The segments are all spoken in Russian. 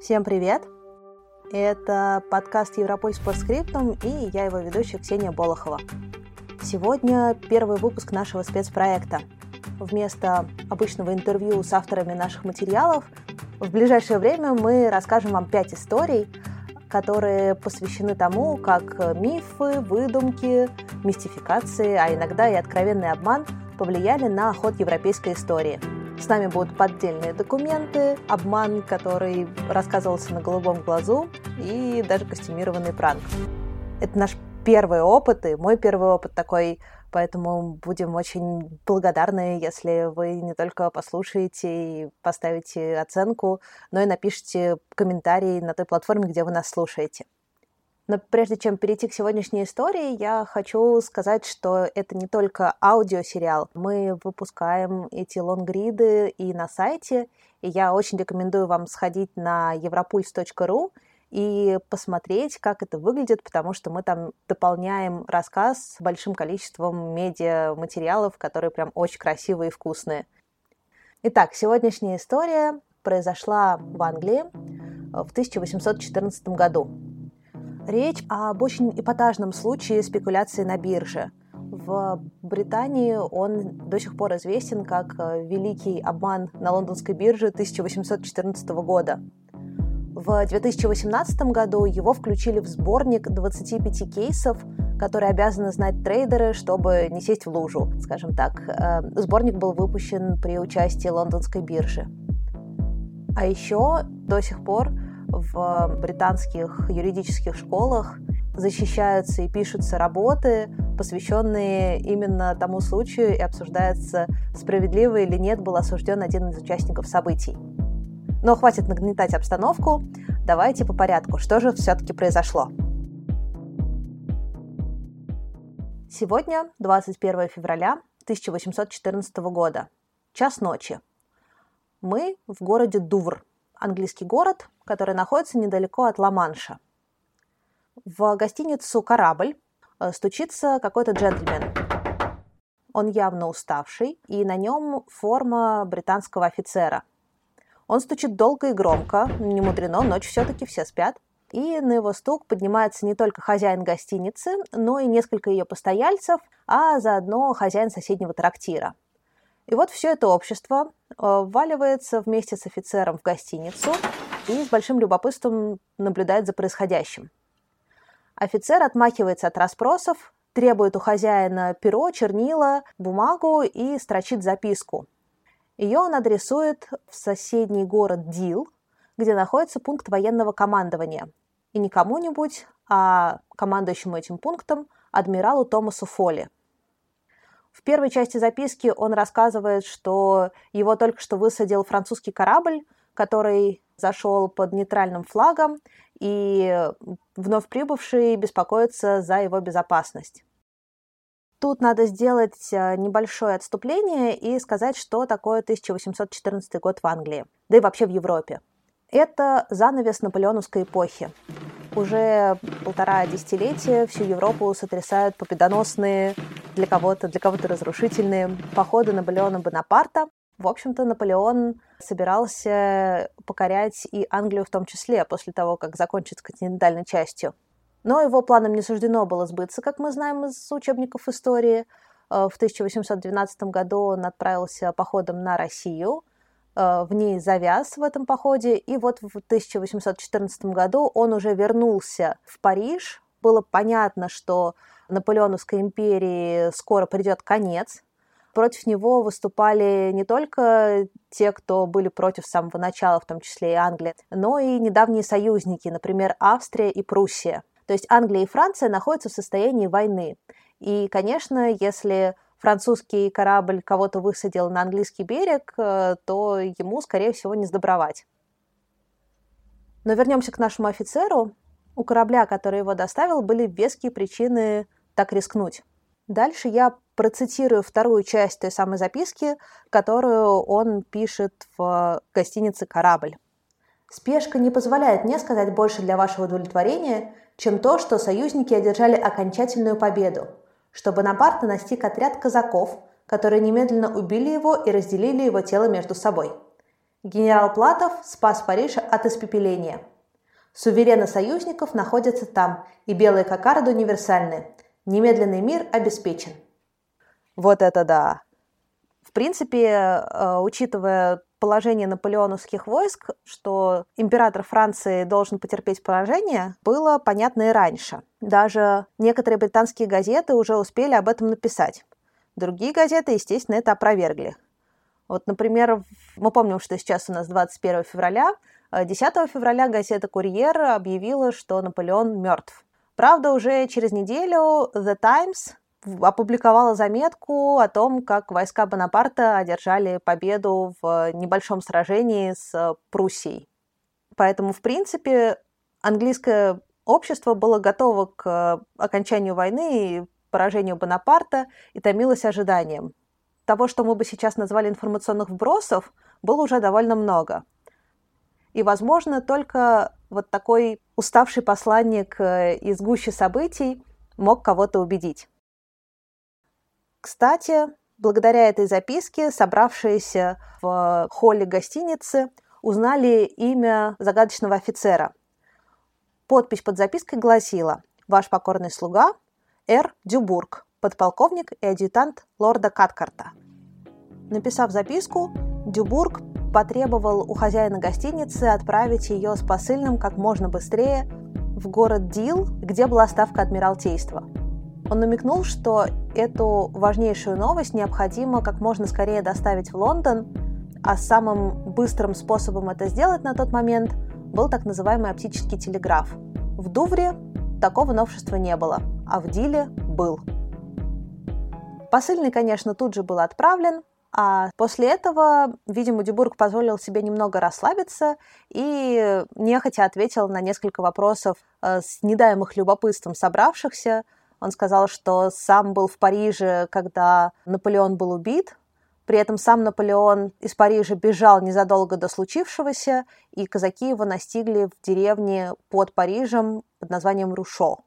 Всем привет! Это подкаст «Европульс. Постскриптум» и я его ведущая Ксения Болохова. Сегодня первый выпуск нашего спецпроекта. Вместо обычного интервью с авторами наших материалов в ближайшее время мы расскажем вам 5 историй, которые посвящены тому, как мифы, выдумки, мистификации, а иногда и откровенный обман повлияли на ход европейской истории. С нами будут поддельные документы, обман, который рассказывался на голубом глазу, и даже костюмированный пранк. Это наш первый опыт, и мой первый опыт такой, поэтому будем очень благодарны, если вы не только послушаете и поставите оценку, но и напишите комментарий на той платформе, где вы нас слушаете. Но прежде чем перейти к сегодняшней истории, я хочу сказать, что это не только аудиосериал. Мы выпускаем эти лонгриды и на сайте, и я очень рекомендую вам сходить на европульс.ру и посмотреть, как это выглядит, потому что мы там дополняем рассказ с большим количеством медиаматериалов, которые прям очень красивые и вкусные. Итак, сегодняшняя история произошла в Англии в 1814 году. Речь об очень эпатажном случае спекуляции на бирже. В Британии он до сих пор известен как «Великий обман на Лондонской бирже 1814 года». В 2018 году его включили в сборник 25 кейсов, которые обязаны знать трейдеры, чтобы не сесть в лужу, скажем так. Сборник был выпущен при участии Лондонской биржи. А еще до сих пор в британских юридических школах защищаются и пишутся работы, посвященные именно тому случаю, и обсуждается, справедливо или нет был осужден один из участников событий. Но хватит нагнетать обстановку, давайте по порядку, что же все-таки произошло. Сегодня, 21 февраля 1814 года, час ночи. Мы в городе Дувр, английский город, который находится недалеко от Ла-Манша. В гостиницу «Корабль» стучится какой-то джентльмен. Он явно уставший, и на нем форма британского офицера. Он стучит долго и громко, не мудрено, ночь все-таки все спят. И на его стук поднимается не только хозяин гостиницы, но и несколько ее постояльцев, а заодно хозяин соседнего трактира. И вот все это общество вваливается вместе с офицером в гостиницу и с большим любопытством наблюдает за происходящим. Офицер отмахивается от расспросов, требует у хозяина перо, чернила, бумагу и строчит записку. Ее он адресует в соседний город Дил, где находится пункт военного командования. И не кому-нибудь, а командующему этим пунктом адмиралу Томасу Фоли. В первой части записки он рассказывает, что его только что высадил французский корабль, который зашел под нейтральным флагом, и вновь прибывший беспокоится за его безопасность. Тут надо сделать небольшое отступление и сказать, что такое 1814 год в Англии, да и вообще в Европе. Это занавес наполеоновской эпохи. Уже полтора десятилетия всю Европу сотрясают победоносные, для кого-то разрушительные походы Наполеона Бонапарта. В общем-то, Наполеон собирался покорять и Англию в том числе, после того, как закончит с континентальной частью. Но его планам не суждено было сбыться, как мы знаем из учебников истории. В 1812 году он отправился походом на Россию, в ней завяз в этом походе, и вот в 1814 году он уже вернулся в Париж. Было понятно, что Наполеоновской империи скоро придет конец. Против него выступали не только те, кто были против с самого начала, в том числе и Англия, но и недавние союзники, например, Австрия и Пруссия. То есть Англия и Франция находятся в состоянии войны. И, конечно, если французский корабль кого-то высадил на английский берег, то ему, скорее всего, не сдобровать. Но вернемся к нашему офицеру. У корабля, который его доставил, были веские причины так рискнуть. Дальше я процитирую вторую часть той самой записки, которую он пишет в гостинице «Корабль». «Спешка не позволяет мне сказать больше для вашего удовлетворения, чем то, что союзники одержали окончательную победу, что Бонапарта настиг отряд казаков, которые немедленно убили его и разделили его тело между собой. Генерал Платов спас Париж от испепеления. Суверены союзников находятся там, и белые кокарды универсальны. Немедленный мир обеспечен. Вот это да! В принципе, учитывая положение наполеоновских войск, что император Франции должен потерпеть поражение, было понятно и раньше. Даже некоторые британские газеты уже успели об этом написать. Другие газеты, естественно, это опровергли. Вот, например, мы помним, что сейчас у нас 21 февраля. 10 февраля газета «Курьер» объявила, что Наполеон мертв. Правда, уже через неделю The Times опубликовала заметку о том, как войска Бонапарта одержали победу в небольшом сражении с Пруссией. Поэтому, в принципе, английское общество было готово к окончанию войны и поражению Бонапарта и томилось ожиданием. Того, что мы бы сейчас назвали информационных вбросов, было уже довольно много. И, возможно, только вот такой уставший посланник из гущи событий мог кого-то убедить. Кстати, благодаря этой записке собравшиеся в холле гостиницы узнали имя загадочного офицера. Подпись под запиской гласила: «Ваш покорный слуга Р. Дюбург, подполковник и адъютант лорда Каткарта». Написав записку, Дюбург потребовал у хозяина гостиницы отправить ее с посыльным как можно быстрее в город Дил, где была ставка Адмиралтейства. Он намекнул, что эту важнейшую новость необходимо как можно скорее доставить в Лондон, а самым быстрым способом это сделать на тот момент был так называемый оптический телеграф. В Дувре такого новшества не было, а в Диле был. Посыльный, конечно, тут же был отправлен, а после этого, видимо, Дюбург позволил себе немного расслабиться и нехотя ответил на несколько вопросов с недаемых любопытством собравшихся. Он сказал, что сам был в Париже, когда Наполеон был убит. При этом сам Наполеон из Парижа бежал незадолго до случившегося, и казаки его настигли в деревне под Парижем под названием Рушо.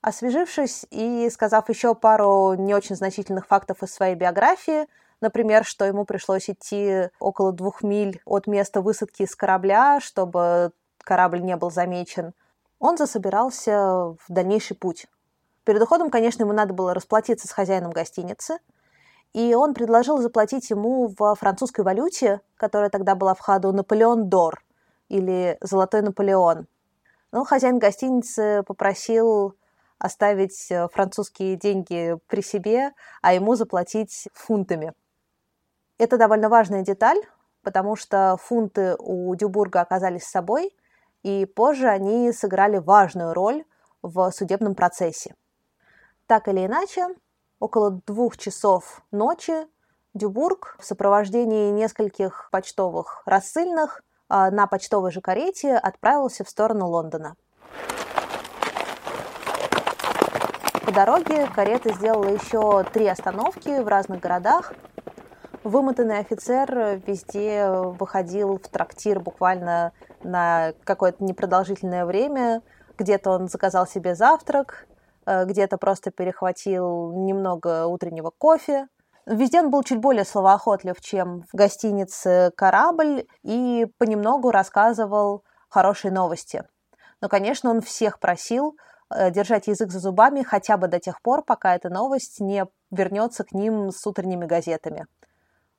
Освежившись и сказав еще пару не очень значительных фактов из своей биографии, например, что ему пришлось идти около 2 миль от места высадки с корабля, чтобы корабль не был замечен, он засобирался в дальнейший путь. Перед уходом, конечно, ему надо было расплатиться с хозяином гостиницы, и он предложил заплатить ему во французской валюте, которая тогда была в ходу, Наполеон д'ор, или золотой Наполеон. Но хозяин гостиницы попросил оставить французские деньги при себе, а ему заплатить фунтами. Это довольно важная деталь, потому что фунты у Дюбурга оказались с собой, и позже они сыграли важную роль в судебном процессе. Так или иначе, около 2 часов ночи Дюбург в сопровождении нескольких почтовых рассыльных на почтовой же карете отправился в сторону Лондона. По дороге карета сделала еще 3 остановки в разных городах. Вымотанный офицер везде выходил в трактир буквально на какое-то непродолжительное время. Где-то он заказал себе завтрак, где-то просто перехватил немного утреннего кофе. Везде он был чуть более словоохотлив, чем в гостинице «Корабль», и понемногу рассказывал хорошие новости. Но, конечно, он всех просил держать язык за зубами хотя бы до тех пор, пока эта новость не вернется к ним с утренними газетами.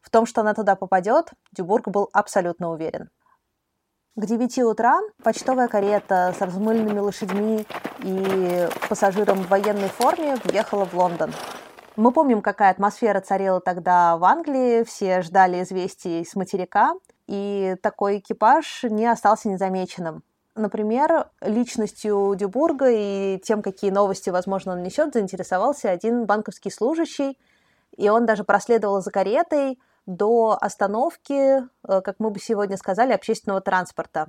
В том, что она туда попадет, Дюбург был абсолютно уверен. К 9 утра почтовая карета с размыленными лошадьми и пассажиром в военной форме въехала в Лондон. Мы помним, какая атмосфера царила тогда в Англии, все ждали известий с материка, и такой экипаж не остался незамеченным. Например, личностью Дюбурга и тем, какие новости, возможно, он несет, заинтересовался один банковский служащий, и он даже проследовал за каретой до остановки, как мы бы сегодня сказали, общественного транспорта.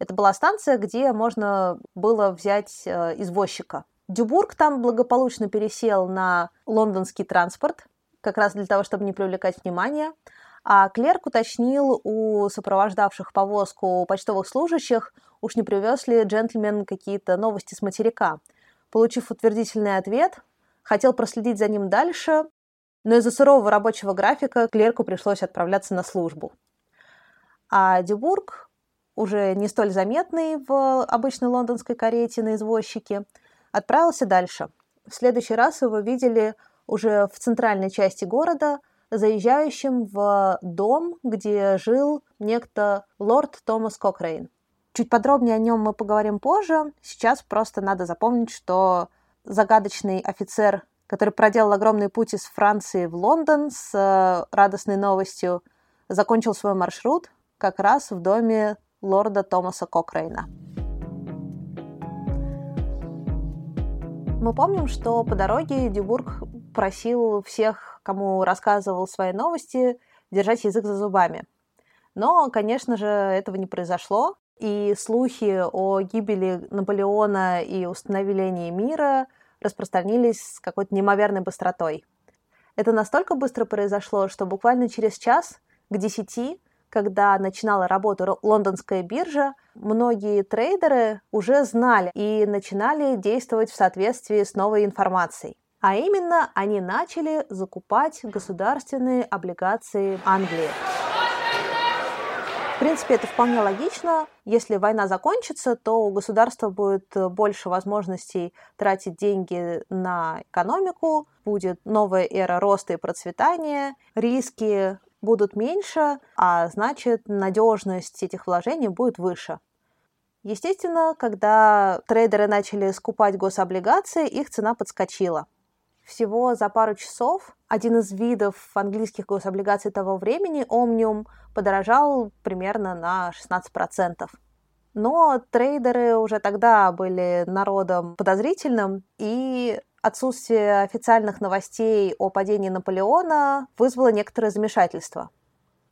Это была станция, где можно было взять извозчика. Дюбург там благополучно пересел на лондонский транспорт, как раз для того, чтобы не привлекать внимания, а клерк уточнил у сопровождавших повозку почтовых служащих, уж не привез ли джентльмен какие-то новости с материка. Получив утвердительный ответ, хотел проследить за ним дальше, но из-за сурового рабочего графика клерку пришлось отправляться на службу. А Дюбург, уже не столь заметный в обычной лондонской карете на извозчике, отправился дальше. В следующий раз его видели уже в центральной части города, заезжающим в дом, где жил некто лорд Томас Кокрейн. Чуть подробнее о нем мы поговорим позже. Сейчас просто надо запомнить, что загадочный офицер, который проделал огромный путь из Франции в Лондон с радостной новостью, закончил свой маршрут как раз в доме лорда Томаса Кокрейна. Мы помним, что по дороге Дюбург просил всех, кому рассказывал свои новости, держать язык за зубами. Но, конечно же, этого не произошло, и слухи о гибели Наполеона и установлении мира распространились с какой-то неимоверной быстротой. Это настолько быстро произошло, что буквально через час к 10, когда начинала работу лондонская биржа, многие трейдеры уже знали и начинали действовать в соответствии с новой информацией. А именно, они начали закупать государственные облигации Англии. В принципе, это вполне логично. Если война закончится, то у государства будет больше возможностей тратить деньги на экономику, будет новая эра роста и процветания, риски будут меньше, а значит, надежность этих вложений будет выше. Естественно, когда трейдеры начали скупать гособлигации, их цена подскочила. Всего за пару часов один из видов английских гособлигаций того времени, омниум, подорожал примерно на 16%. Но трейдеры уже тогда были народом подозрительным, и отсутствие официальных новостей о падении Наполеона вызвало некоторое замешательство.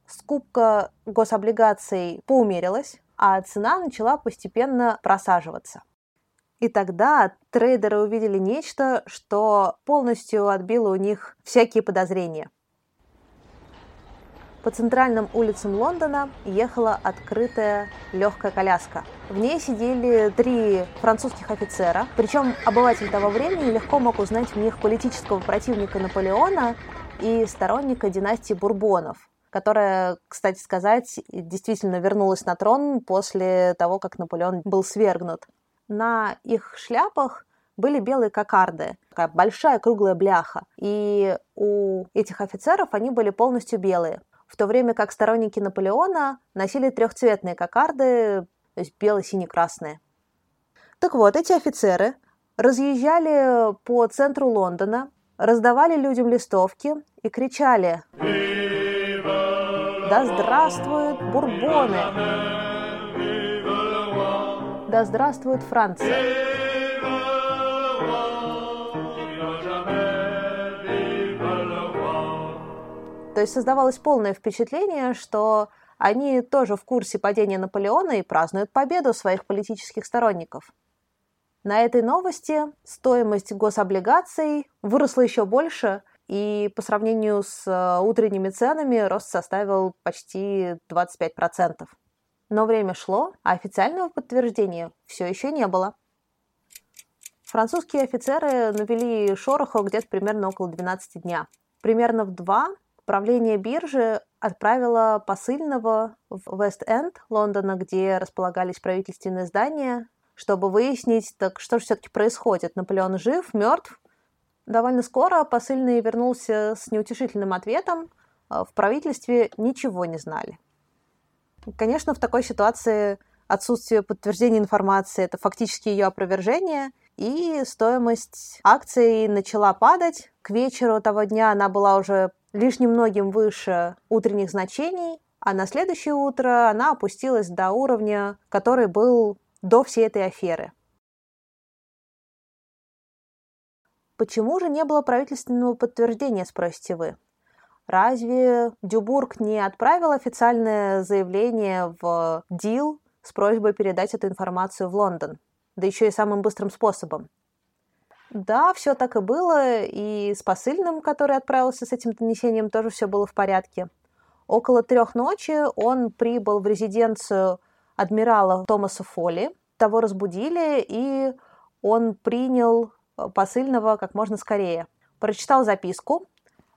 Скупка гособлигаций поумерилась, а цена начала постепенно просаживаться. И тогда трейдеры увидели нечто, что полностью отбило у них всякие подозрения. По центральным улицам Лондона ехала открытая легкая коляска. В ней сидели 3 французских офицера, причем обыватель того времени легко мог узнать в них политического противника Наполеона и сторонника династии Бурбонов, которая, кстати сказать, действительно вернулась на трон после того, как Наполеон был свергнут. На их шляпах были белые кокарды, такая большая круглая бляха, и у этих офицеров они были полностью белые, в то время как сторонники Наполеона носили трехцветные кокарды, то есть белые, синие, красные. Так вот, эти офицеры разъезжали по центру Лондона, раздавали людям листовки и кричали: «Да здравствуют бурбоны! Да здравствует Франция!» То есть создавалось полное впечатление, что они тоже в курсе падения Наполеона и празднуют победу своих политических сторонников. На этой новости стоимость гособлигаций выросла еще больше, и по сравнению с утренними ценами рост составил почти 25%. Но время шло, а официального подтверждения все еще не было. Французские офицеры навели шороху где-то примерно около 12 дня. Примерно в 2 правление биржи отправило посыльного в Вест-Энд Лондона, где располагались правительственные здания, чтобы выяснить, так что же все-таки происходит, Наполеон жив, мертв. Довольно скоро посыльный вернулся с неутешительным ответом: в правительстве ничего не знали. Конечно, в такой ситуации отсутствие подтверждения информации – это фактически ее опровержение, и стоимость акций начала падать. К вечеру того дня она была уже лишь немногим выше утренних значений, а на следующее утро она опустилась до уровня, который был до всей этой аферы. Почему же не было правительственного подтверждения, спросите вы? Разве Дюбург не отправил официальное заявление в ДИЛ с просьбой передать эту информацию в Лондон? Да еще и самым быстрым способом. Да, все так и было, и с посыльным, который отправился с этим донесением, тоже все было в порядке. Около 3 ночи он прибыл в резиденцию адмирала Томаса Фоли, того разбудили, и он принял посыльного как можно скорее. Прочитал записку,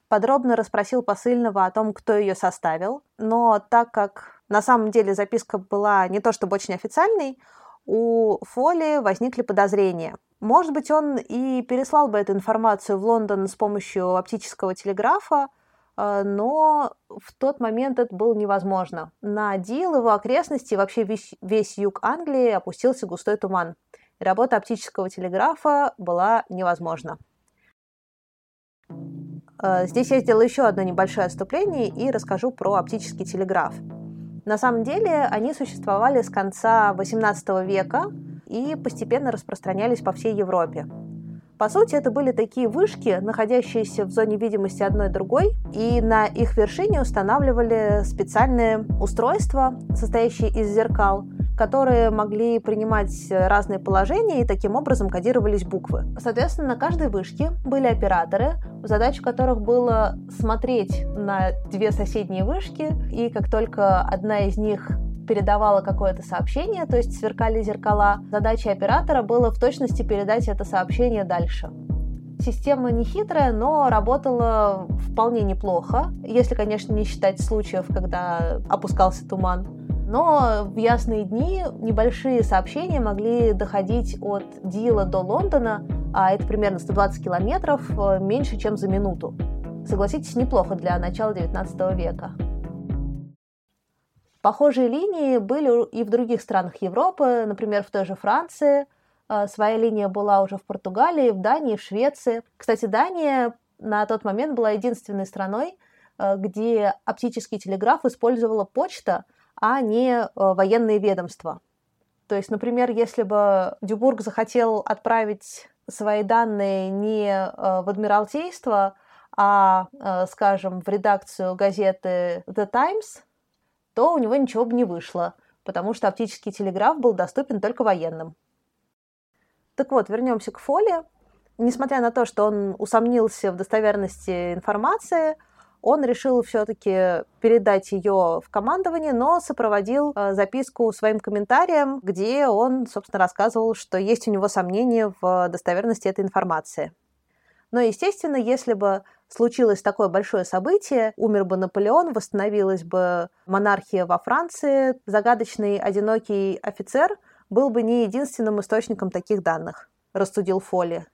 подробно расспросил посыльного о том, кто ее составил, но так как На самом деле записка была не то чтобы очень официальной, у Фоли возникли подозрения. Может быть, он и переслал бы эту информацию в Лондон с помощью оптического телеграфа, но в тот момент это было невозможно. На Дил, его окрестности и вообще весь юг Англии опустился густой туман. И работа оптического телеграфа была невозможна. Здесь я сделаю еще одно небольшое отступление и расскажу про оптический телеграф. На самом деле они существовали с конца XVIII века и постепенно распространялись по всей Европе. По сути, это были такие вышки, находящиеся в зоне видимости одной другой, и на их вершине устанавливали специальные устройства, состоящие из зеркал, которые могли принимать разные положения и таким образом кодировались буквы. Соответственно, на каждой вышке были операторы, задача которых было смотреть на две соседние вышки, и как только одна из них передавала какое-то сообщение, то есть сверкали зеркала, задача оператора была в точности передать это сообщение дальше. Система нехитрая, но работала вполне неплохо, если, конечно, не считать случаев, когда опускался туман. Но в ясные дни небольшие сообщения могли доходить от Дила до Лондона, а это примерно 120 километров, меньше, чем за минуту. Согласитесь, неплохо для начала XIX века. Похожие линии были и в других странах Европы, например, в той же Франции. Своя линия была уже в Португалии, в Дании, в Швеции. Кстати, Дания на тот момент была единственной страной, где оптический телеграф использовала почта, а не военные ведомства. То есть, например, если бы Дюбург захотел отправить свои данные не в Адмиралтейство, а, скажем, в редакцию газеты «The Times», то у него ничего бы не вышло, потому что оптический телеграф был доступен только военным. Так вот, вернемся к Фоли. Несмотря на то, что он усомнился в достоверности информации, он решил все-таки передать ее в командование, но сопроводил записку своим комментарием, где он, собственно, рассказывал, что есть у него сомнения в достоверности этой информации. Но, естественно, если бы случилось такое большое событие, умер бы Наполеон, восстановилась бы монархия во Франции, загадочный одинокий офицер был бы не единственным источником таких данных, рассудил Фоли.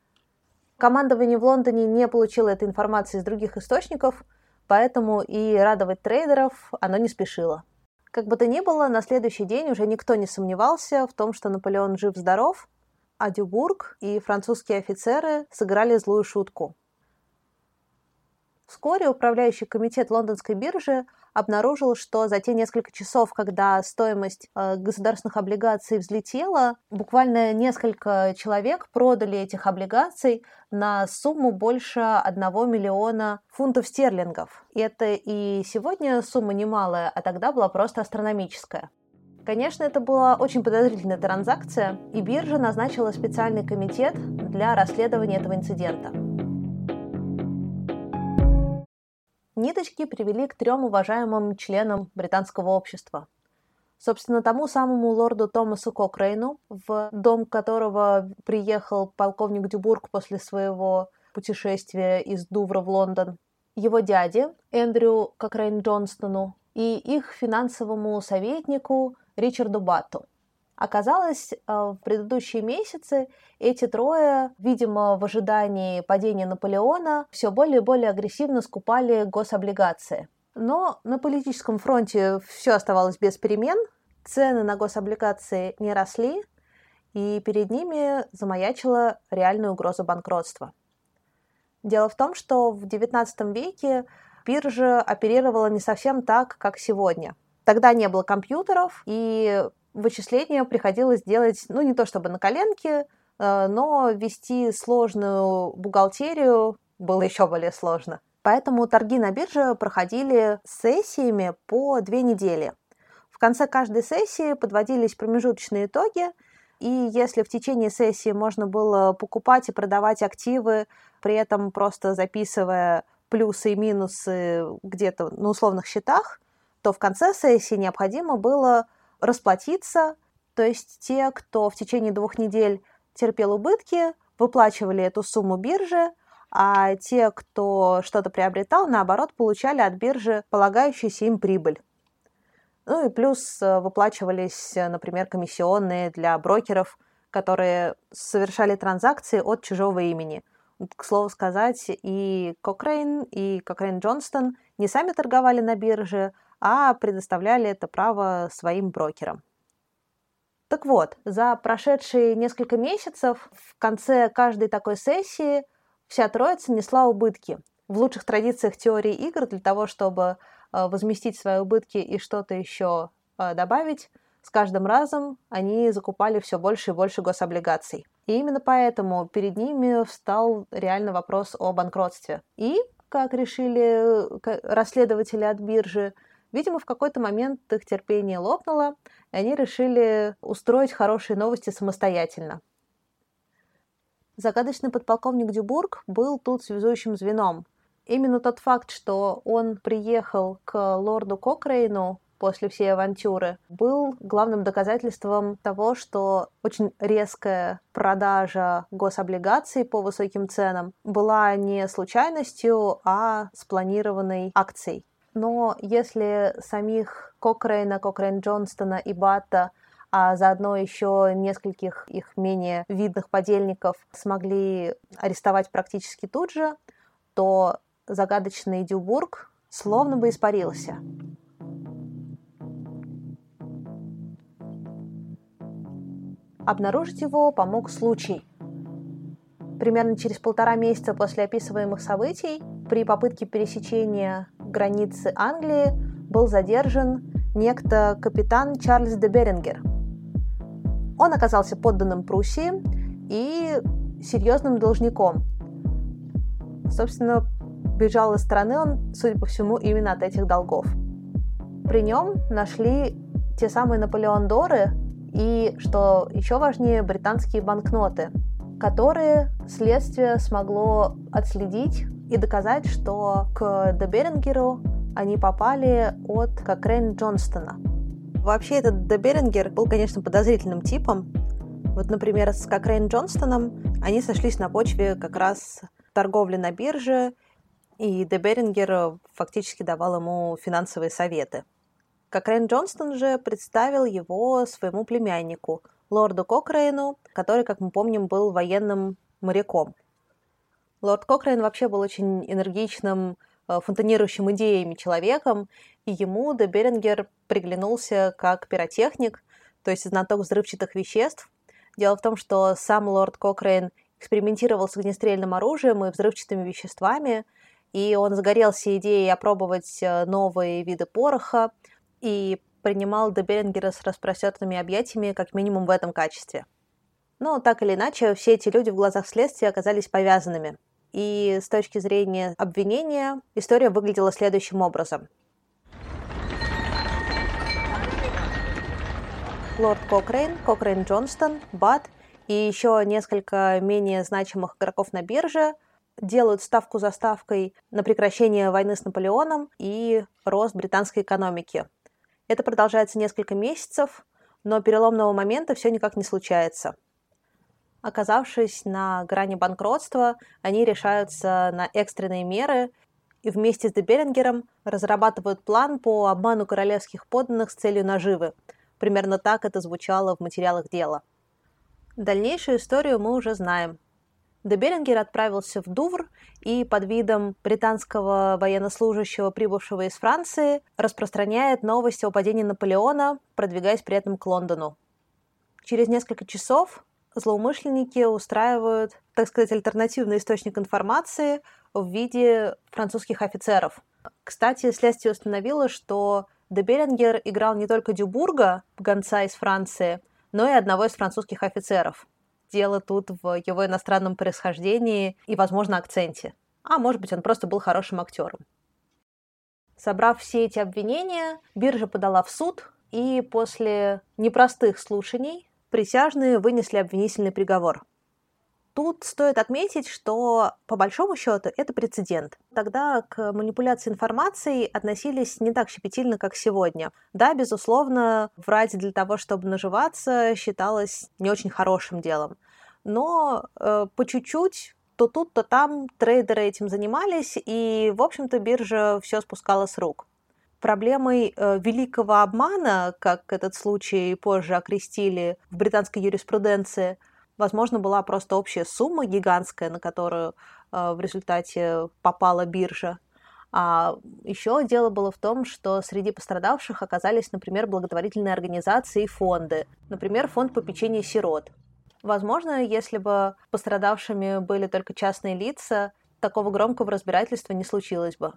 Командование в Лондоне не получило этой информации из других источников, поэтому и радовать трейдеров оно не спешило. Как бы то ни было, на следующий день уже никто не сомневался в том, что Наполеон жив-здоров, а Дюбург и французские офицеры сыграли злую шутку. Вскоре управляющий комитет Лондонской биржи обнаружил, что за те несколько часов, когда стоимость государственных облигаций взлетела, буквально несколько человек продали этих облигаций на сумму больше 1 миллиона фунтов стерлингов. И это и сегодня сумма немалая, а тогда была просто астрономическая. Конечно, это была очень подозрительная транзакция, и биржа назначила специальный комитет для расследования этого инцидента. Ниточки привели к 3 уважаемым членам британского общества. Собственно, тому самому лорду Томасу Кокрейну, в дом которого приехал полковник Дюбург после своего путешествия из Дувра в Лондон, его дяде Эндрю Кокрейн Джонстону и их финансовому советнику Ричарду Батту. Оказалось, в предыдущие месяцы эти трое, видимо, в ожидании падения Наполеона, все более и более агрессивно скупали гособлигации. Но на политическом фронте все оставалось без перемен, цены на гособлигации не росли, и перед ними замаячила реальная угроза банкротства. Дело в том, что в XIX веке биржа оперировала не совсем так, как сегодня. Тогда не было компьютеров, и вычисления приходилось делать, не то чтобы на коленке, но вести сложную бухгалтерию было еще более сложно. Поэтому торги на бирже проходили сессиями по 2 недели. В конце каждой сессии подводились промежуточные итоги, и если в течение сессии можно было покупать и продавать активы, при этом просто записывая плюсы и минусы где-то на условных счетах, то в конце сессии необходимо было расплатиться, то есть те, кто в течение 2 недель терпел убытки, выплачивали эту сумму бирже, а те, кто что-то приобретал, наоборот, получали от биржи полагающуюся им прибыль. Ну и плюс выплачивались, например, комиссионные для брокеров, которые совершали транзакции от чужого имени. К слову сказать, и Кокрейн Джонстон не сами торговали на бирже, а предоставляли это право своим брокерам. Так вот, за прошедшие несколько месяцев в конце каждой такой сессии вся троица несла убытки. В лучших традициях теории игр для того, чтобы возместить свои убытки и что-то еще добавить, с каждым разом они закупали все больше и больше гособлигаций. И именно поэтому перед ними встал реально вопрос о банкротстве. И, как решили расследователи от биржи, видимо, в какой-то момент их терпение лопнуло, и они решили устроить хорошие новости самостоятельно. Загадочный подполковник Дюбург был тут связующим звеном. Именно тот факт, что он приехал к лорду Кокрейну после всей авантюры, был главным доказательством того, что очень резкая продажа гособлигаций по высоким ценам была не случайностью, а спланированной акцией. Но если самих Кокрейна, Кокрейн-Джонстона и Батта, а заодно еще нескольких их менее видных подельников смогли арестовать практически тут же, то загадочный Дюбург словно бы испарился. Обнаружить его помог случай. Примерно через 1,5 месяца после описываемых событий при попытке пересечения границы Англии был задержан некто капитан Чарльз де Берингер. Он оказался подданным Пруссии и серьезным должником. Собственно, бежал из страны он, судя по всему, именно от этих долгов. При нем нашли те самые Наполеон д'оры и, что еще важнее, британские банкноты, которые следствие смогло отследить и доказать, что к де Берингеру они попали от Кокрейн Джонстона. Вообще, этот де Берингер был, конечно, подозрительным типом. Вот, например, с Кокрейн Джонстоном они сошлись на почве как раз торговли на бирже, и де Берингер фактически давал ему финансовые советы. Кокрейн Джонстон же представил его своему племяннику, лорду Кокрейну, который, как мы помним, был военным моряком. Лорд Кокрейн вообще был очень энергичным, фонтанирующим идеями человеком, и ему де Берингер приглянулся как пиротехник, то есть знаток взрывчатых веществ. Дело в том, что сам лорд Кокрейн экспериментировал с огнестрельным оружием и взрывчатыми веществами, и он загорелся идеей опробовать новые виды пороха и принимал де Берингера с распростертыми объятиями как минимум в этом качестве. Но так или иначе, все эти люди в глазах следствия оказались повязанными. И с точки зрения обвинения история выглядела следующим образом. Лорд Кокрейн, Кокрейн Джонстон, Батт и еще несколько менее значимых игроков на бирже делают ставку за ставкой на прекращение войны с Наполеоном и рост британской экономики. Это продолжается несколько месяцев, но переломного момента все никак не случается. Оказавшись на грани банкротства, они решаются на экстренные меры и вместе с де Берингером разрабатывают план по обману королевских подданных с целью наживы. Примерно так это звучало в материалах дела. Дальнейшую историю мы уже знаем. Де Берингер отправился в Дувр и под видом британского военнослужащего, прибывшего из Франции, распространяет новости о падении Наполеона, продвигаясь при этом к Лондону. Через несколько часов злоумышленники устраивают, так сказать, альтернативный источник информации в виде французских офицеров. Кстати, следствие установило, что де Берингер играл не только Дюбурга, гонца из Франции, но и одного из французских офицеров. Дело тут в его иностранном происхождении и, возможно, акценте. А может быть, он просто был хорошим актером. Собрав все эти обвинения, биржа подала в суд, и после непростых слушаний присяжные вынесли обвинительный приговор. Тут стоит отметить, что, по большому счету, это прецедент. Тогда к манипуляции информацией относились не так щепетильно, как сегодня. Да, безусловно, врать для того, чтобы наживаться, считалось не очень хорошим делом. Но по чуть-чуть, то тут, то там трейдеры этим занимались, и, в общем-то, биржа все спускала с рук. проблемой великого обмана, как этот случай позже окрестили в британской юриспруденции, возможно, была просто общая сумма гигантская, на которую в результате попала биржа. А еще дело было в том, что среди пострадавших оказались, например, благотворительные организации и фонды. Например, фонд попечения сирот. Возможно, если бы пострадавшими были только частные лица, такого громкого разбирательства не случилось бы.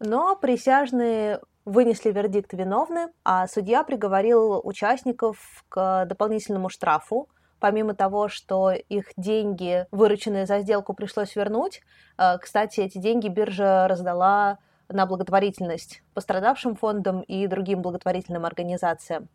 Но присяжные вынесли вердикт виновны, а судья приговорил участников к дополнительному штрафу. Помимо того, что их деньги, вырученные за сделку, пришлось вернуть, кстати, эти деньги биржа раздала на благотворительность пострадавшим фондам и другим благотворительным организациям.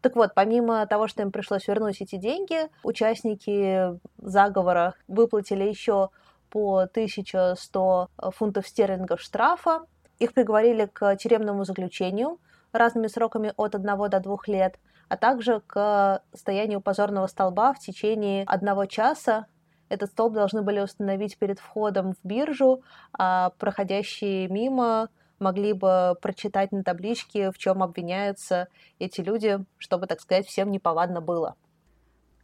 Так вот, помимо того, что им пришлось вернуть эти деньги, участники заговора выплатили еще по 1100 фунтов стерлингов штрафа. Их приговорили к тюремному заключению разными сроками от 1 до 2 лет, а также к стоянию позорного столба в течение 1 часа. Этот столб должны были установить перед входом в биржу, а проходящие мимо могли бы прочитать на табличке, в чем обвиняются эти люди, чтобы, так сказать, всем неповадно было.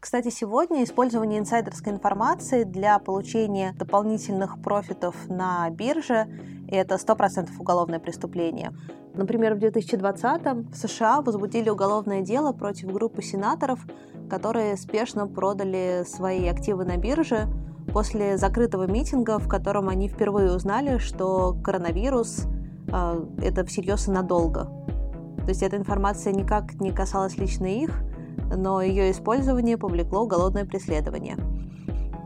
Кстати, сегодня использование инсайдерской информации для получения дополнительных профитов на бирже – это 100% уголовное преступление. Например, в 2020-м в США возбудили уголовное дело против группы сенаторов, которые спешно продали свои активы на бирже после закрытого митинга, в котором они впервые узнали, что коронавирус – это всерьез и надолго. То есть эта информация никак не касалась лично их, но ее использование повлекло уголовное преследование.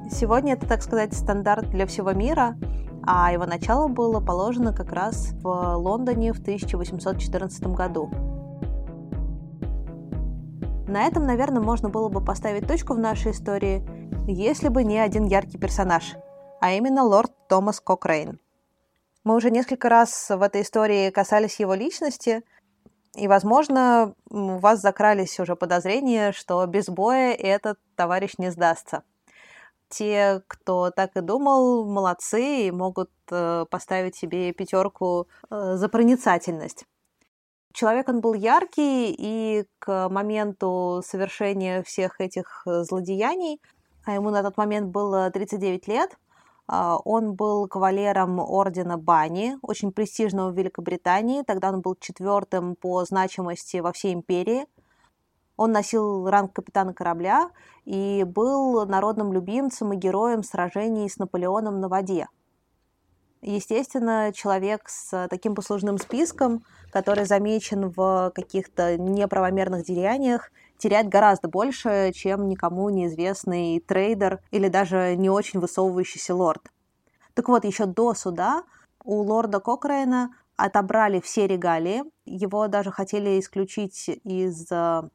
Сегодня это, так сказать, стандарт для всего мира, а его начало было положено как раз в Лондоне в 1814 году. На этом, наверное, можно было бы поставить точку в нашей истории, если бы не один яркий персонаж, а именно лорд Томас Кокрейн. Мы уже несколько раз в этой истории касались его личности, и, возможно, у вас закрались уже подозрения, что без боя этот товарищ не сдастся. Те, кто так и думал, молодцы и могут поставить себе 5 за проницательность. Человек он был яркий, и к моменту совершения всех этих злодеяний, а ему на тот момент было 39 лет, он был кавалером ордена Бани, очень престижного в Великобритании. Тогда он был 4-м по значимости во всей империи. Он носил ранг капитана корабля и был народным любимцем и героем сражений с Наполеоном на воде. Естественно, человек с таким послужным списком, который замечен в каких-то неправомерных деяниях, теряет гораздо больше, чем никому неизвестный трейдер или даже не очень высовывающийся лорд. Так вот, еще до суда у лорда Кокрейна отобрали все регалии, его даже хотели исключить из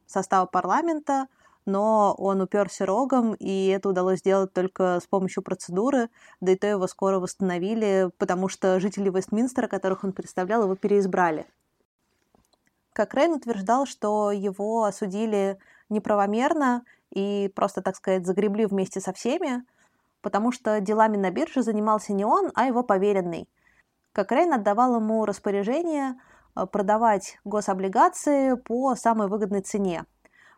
состава парламента, но он уперся рогом, и это удалось сделать только с помощью процедуры, да и то его скоро восстановили, потому что жители Вестминстера, которых он представлял, его переизбрали. Кокрейн утверждал, что его осудили неправомерно и просто, так сказать, загребли вместе со всеми, потому что делами на бирже занимался не он, а его поверенный. Кокрейн отдавал ему распоряжение продавать гособлигации по самой выгодной цене.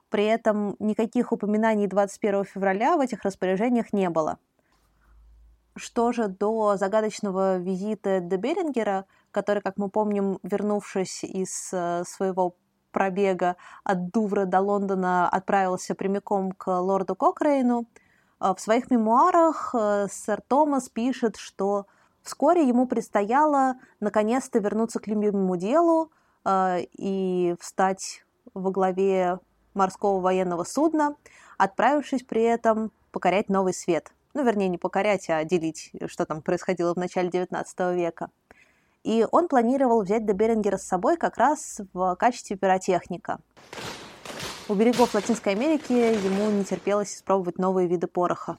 При этом никаких упоминаний 21 февраля в этих распоряжениях не было. Что же до загадочного визита де Берингера, который, как мы помним, вернувшись из своего пробега от Дувра до Лондона, отправился прямиком к лорду Кокрейну, в своих мемуарах сэр Томас пишет, что вскоре ему предстояло наконец-то вернуться к любимому делу и встать во главе морского военного судна, отправившись при этом покорять новый свет. Ну, вернее, не покорять, а делить, что там происходило в начале XIX века. И он планировал взять де Берингера с собой как раз в качестве пиротехника. У берегов Латинской Америки ему не терпелось испробовать новые виды пороха.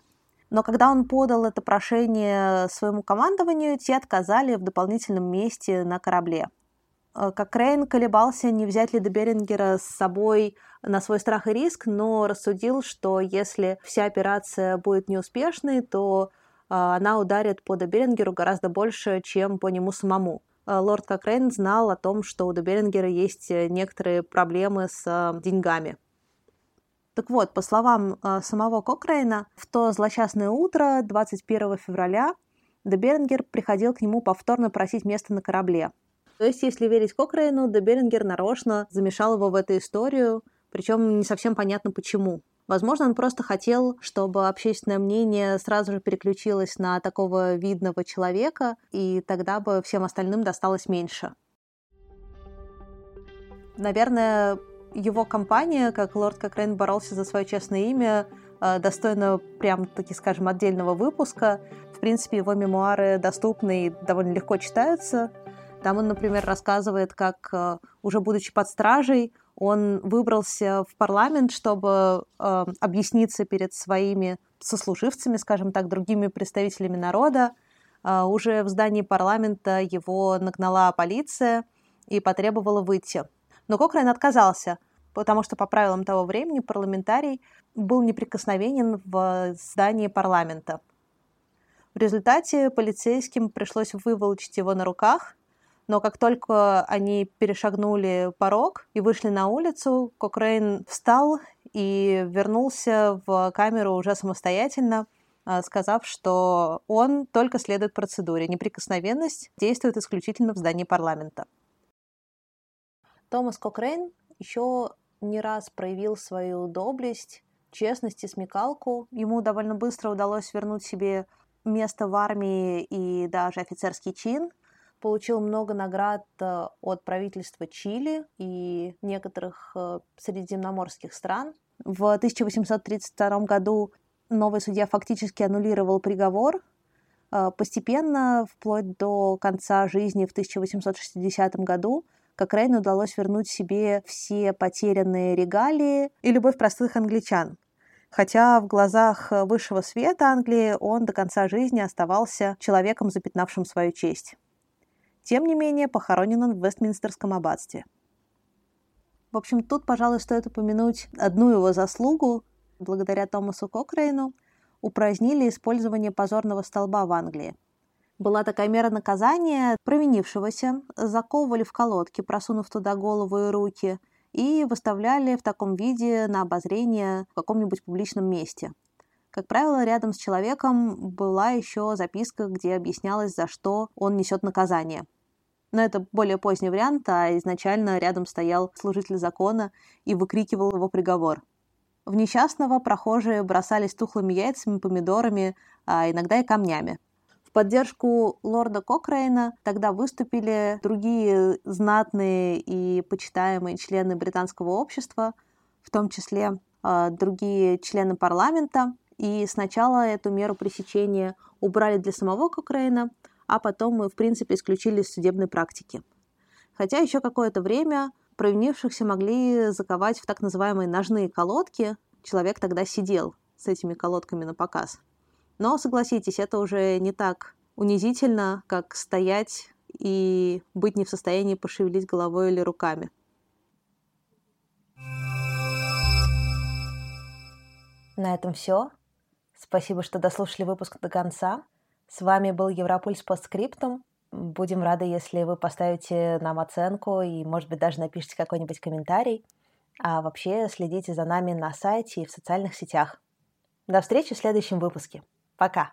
Но когда он подал это прошение своему командованию, те отказали в дополнительном месте на корабле. Кокрейн колебался, не взять ли де Берингера с собой на свой страх и риск, но рассудил, что если вся операция будет неуспешной, то она ударит по де Берингеру гораздо больше, чем по нему самому. лорд Кокрейн знал о том, что у де Берингера есть некоторые проблемы с деньгами. Так вот, по словам самого Кокрейна, в то злосчастное утро 21 февраля де Берингер приходил к нему повторно просить место на корабле. То есть, если верить Кокрейну, де Берингер нарочно замешал его в эту историю, причем не совсем понятно почему. Возможно, он просто хотел, чтобы общественное мнение сразу же переключилось на такого видного человека, и тогда бы всем остальным досталось меньше. Наверное, его компания, как лорд Кокрейн боролся за свое честное имя, достойна прям-таки, скажем, отдельного выпуска. В принципе, его мемуары доступны и довольно легко читаются. Там он, например, рассказывает, как, уже будучи под стражей, он выбрался в парламент, чтобы объясниться перед своими сослуживцами, скажем так, другими представителями народа. Уже в здании парламента его нагнала полиция и потребовала выйти. Но Кокрейн отказался, потому что по правилам того времени парламентарий был неприкосновенен в здании парламента. В результате полицейским пришлось выволочить его на руках, но как только они перешагнули порог и вышли на улицу, Кокрейн встал и вернулся в камеру уже самостоятельно, сказав, что он только следует процедуре. Неприкосновенность действует исключительно в здании парламента. Томас Кокрейн еще не раз проявил свою доблесть, честность и смекалку. Ему довольно быстро удалось вернуть себе место в армии и даже офицерский чин. Получил много наград от правительства Чили и некоторых средиземноморских стран. В 1832 году новый судья фактически аннулировал приговор. Постепенно, вплоть до конца жизни в 1860 году, Кокрейну удалось вернуть себе все потерянные регалии и любовь простых англичан. Хотя в глазах высшего света Англии он до конца жизни оставался человеком, запятнавшим свою честь. Тем не менее, похоронен он в Вестминстерском аббатстве. В общем, тут, пожалуй, стоит упомянуть одну его заслугу. Благодаря Томасу Кокрейну упразднили использование позорного столба в Англии. Была такая мера наказания: провинившегося заковывали в колодки, просунув туда голову и руки, и выставляли в таком виде на обозрение в каком-нибудь публичном месте. Как правило, рядом с человеком была еще записка, где объяснялось, за что он несет наказание. Но это более поздний вариант, а изначально рядом стоял служитель закона и выкрикивал его приговор. В несчастного прохожие бросались тухлыми яйцами, помидорами, а иногда и камнями. В поддержку лорда Кокрейна тогда выступили другие знатные и почитаемые члены британского общества, в том числе другие члены парламента. И сначала эту меру пресечения убрали для самого Кокрейна, а потом мы, в принципе, исключили из судебной практики. Хотя еще какое-то время провинившихся могли заковать в так называемые ножные колодки. Человек тогда сидел с этими колодками на показ. Но, согласитесь, это уже не так унизительно, как стоять и быть не в состоянии пошевелить головой или руками. На этом все. Спасибо, что дослушали выпуск до конца. С вами был Европульс Постскриптум. Будем рады, если вы поставите нам оценку и, может быть, даже напишите какой-нибудь комментарий. А вообще следите за нами на сайте и в социальных сетях. До встречи в следующем выпуске. Пока!